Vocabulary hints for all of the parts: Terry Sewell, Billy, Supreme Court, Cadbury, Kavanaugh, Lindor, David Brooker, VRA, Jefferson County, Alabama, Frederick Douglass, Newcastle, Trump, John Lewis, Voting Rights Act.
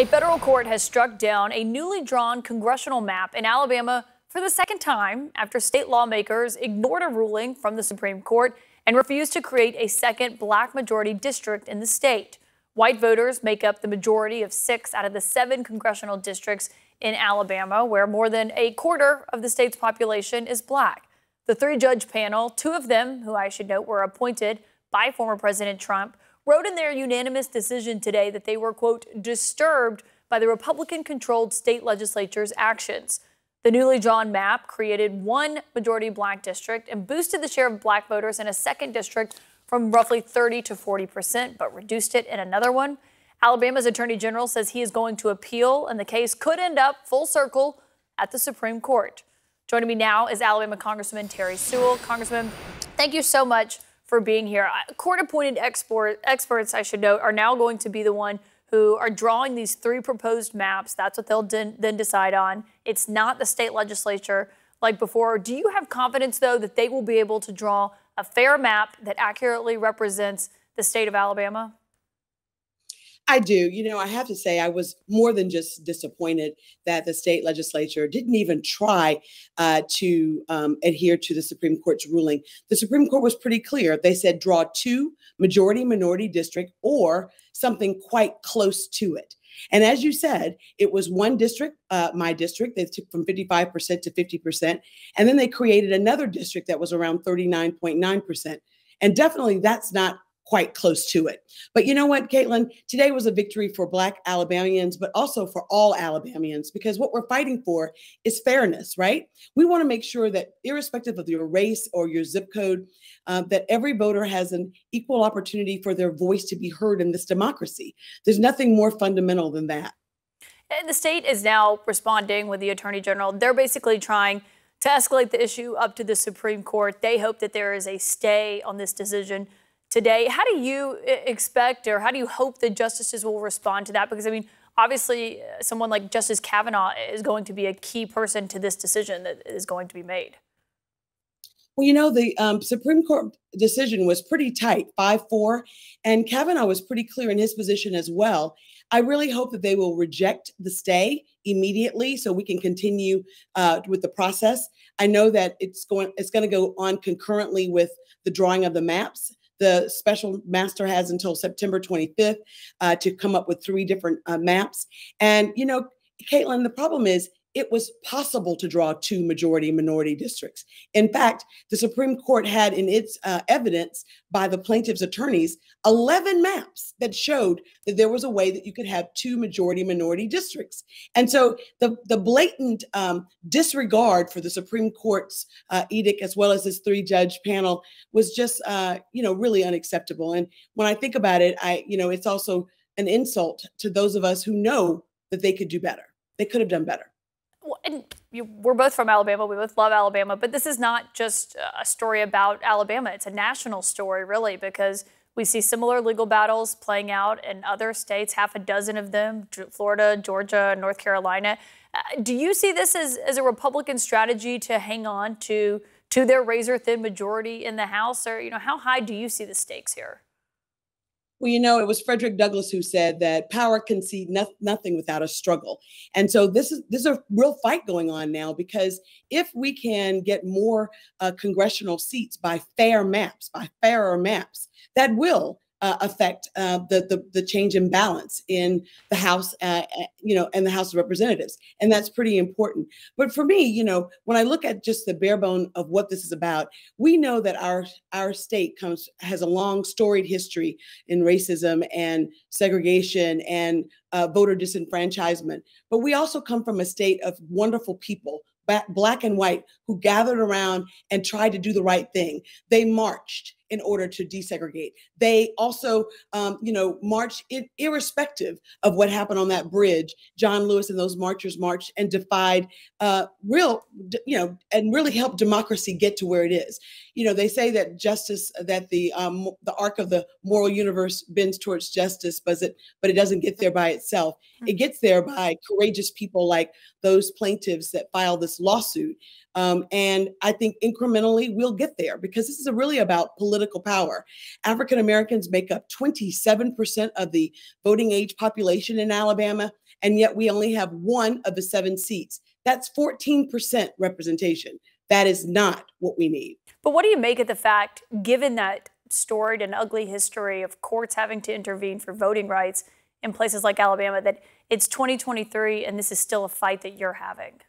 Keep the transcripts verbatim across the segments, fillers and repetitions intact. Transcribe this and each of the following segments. A federal court has struck down a newly drawn congressional map in Alabama for the second time after state lawmakers ignored a ruling from the Supreme Court and refused to create a second black majority district in the state. White voters make up the majority of six out of the seven congressional districts in Alabama, where more than a quarter of the state's population is black. The three-judge panel, two of them, who I should note were appointed by former President Trump, wrote in their unanimous decision today that they were, quote, disturbed by the Republican-controlled state legislature's actions. The newly drawn map created one majority black district and boosted the share of black voters in a second district from roughly thirty to forty percent, but reduced it in another one. Alabama's attorney general says he is going to appeal, and the case could end up full circle at the Supreme Court. Joining me now is Alabama Congressman Terry Sewell. Congressman, thank you so much for being here. Court-appointed expert, experts, I should note, are now going to be the one who are drawing these three proposed maps. That's what they'll de- then decide on. It's not the state legislature like before. Do you have confidence, though, that they will be able to draw a fair map that accurately represents the state of Alabama? I do. You know, I have to say I was more than just disappointed that the state legislature didn't even try uh, to um, adhere to the Supreme Court's ruling. The Supreme Court was pretty clear. They said draw two majority-minority district or something quite close to it. And as you said, it was one district, uh, my district, they took from fifty-five percent to fifty percent. And then they created another district that was around thirty-nine point nine percent. And definitely that's not quite close to it. But you know what, Caitlin? Today was a victory for Black Alabamians, but also for all Alabamians, because what we're fighting for is fairness, right? We want to make sure that irrespective of your race or your zip code, uh, that every voter has an equal opportunity for their voice to be heard in this democracy. There's nothing more fundamental than that. And the state is now responding with the attorney general. They're basically trying to escalate the issue up to the Supreme Court. They hope that there is a stay on this decision today. How do you expect or how do you hope the justices will respond to that? Because, I mean, obviously someone like Justice Kavanaugh is going to be a key person to this decision that is going to be made. Well, you know, the um, Supreme Court decision was pretty tight, five four, and Kavanaugh was pretty clear in his position as well. I really hope that they will reject the stay immediately so we can continue uh, with the process. I know that it's going, it's going to go on concurrently with the drawing of the maps. The special master has until September twenty-fifth uh, to come up with three different uh, maps. And, you know, Caitlin, the problem is it was possible to draw two majority-minority districts. In fact, the Supreme Court had in its uh, evidence by the plaintiff's attorneys eleven maps that showed that there was a way that you could have two majority-minority districts. And so the, the blatant um, disregard for the Supreme Court's uh, edict, as well as this three-judge panel, was just, uh, you know, really unacceptable. And when I think about it, I, you know, it's also an insult to those of us who know that they could do better. They could have done better. And you, we're both from Alabama. We both love Alabama. But this is not just a story about Alabama. It's a national story, really, because we see similar legal battles playing out in other states, half a dozen of them, Florida, Georgia, North Carolina. Uh, do you see this as, as a Republican strategy to hang on to, to their razor-thin majority in the House? Or, you know, how high do you see the stakes here? Well, you know, it was Frederick Douglass who said that power can see no nothing without a struggle. And so this is this is a real fight going on now, because if we can get more uh, congressional seats by fair maps, by fairer maps, that will uh, affect uh, the, the the change in balance in the House, uh, you know, and the House of Representatives. And that's pretty important. But for me, you know, when I look at just the bare bone of what this is about, we know that our our state comes has a long storied history in racism and segregation and uh, voter disenfranchisement. But we also come from a state of wonderful people, Black and white, who gathered around and tried to do the right thing. They marched in order to desegregate. They also, um, you know, marched in, irrespective of what happened on that bridge. John Lewis and those marchers marched and defied uh, real, you know, and really helped democracy get to where it is. You know, they say that justice, that the um, the arc of the moral universe bends towards justice, but it, but it doesn't get there by itself. It gets there by courageous people like those plaintiffs that filed this lawsuit. Um, and I think incrementally we'll get there, because this is really about political power. African-Americans make up twenty-seven percent of the voting age population in Alabama, and yet we only have one of the seven seats. That's fourteen percent representation. That is not what we need. But what do you make of the fact, given that storied and ugly history of courts having to intervene for voting rights in places like Alabama, that it's twenty twenty-three and this is still a fight that you're having?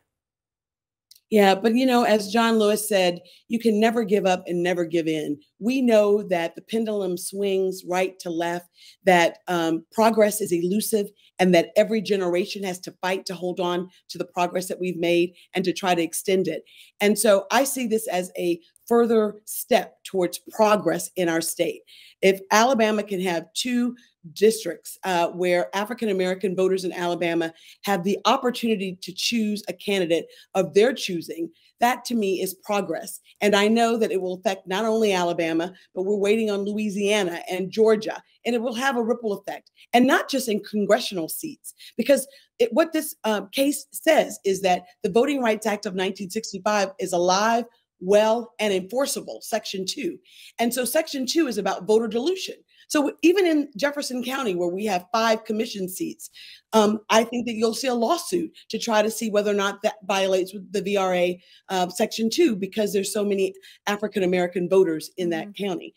Yeah, but you know, as John Lewis said, you can never give up and never give in. We know that the pendulum swings right to left, that um, progress is elusive, and that every generation has to fight to hold on to the progress that we've made and to try to extend it. And so I see this as a further step towards progress in our state. If Alabama can have two districts uh, where African-American voters in Alabama have the opportunity to choose a candidate of their choosing, that to me is progress. And I know that it will affect not only Alabama, but we're waiting on Louisiana and Georgia, and it will have a ripple effect, and not just in congressional seats, because it, what this uh, case says is that the Voting Rights Act of nineteen sixty-five is alive, well, and enforceable, Section two. And so Section two is about voter dilution. So even in Jefferson County, where we have five commission seats, um, I think that you'll see a lawsuit to try to see whether or not that violates the V R A uh, Section two, because there's so many African-American voters in that mm-hmm. county.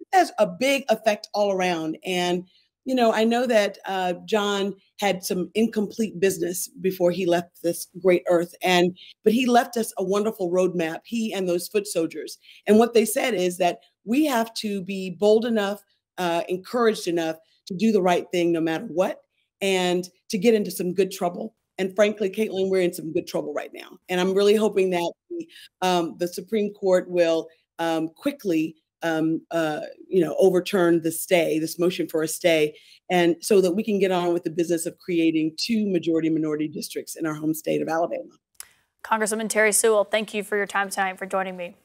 It has a big effect all around. And, you know, I know that uh, John had some incomplete business before he left this great earth, and but he left us a wonderful roadmap, he and those foot soldiers. And what they said is that we have to be bold enough, Uh, encouraged enough to do the right thing no matter what, and to get into some good trouble. And frankly, Caitlin, we're in some good trouble right now. And I'm really hoping that the, um, the Supreme Court will um, quickly um, uh, you know, overturn the stay, this motion for a stay, and so that we can get on with the business of creating two majority-minority districts in our home state of Alabama. Congresswoman Terry Sewell, thank you for your time tonight, for joining me.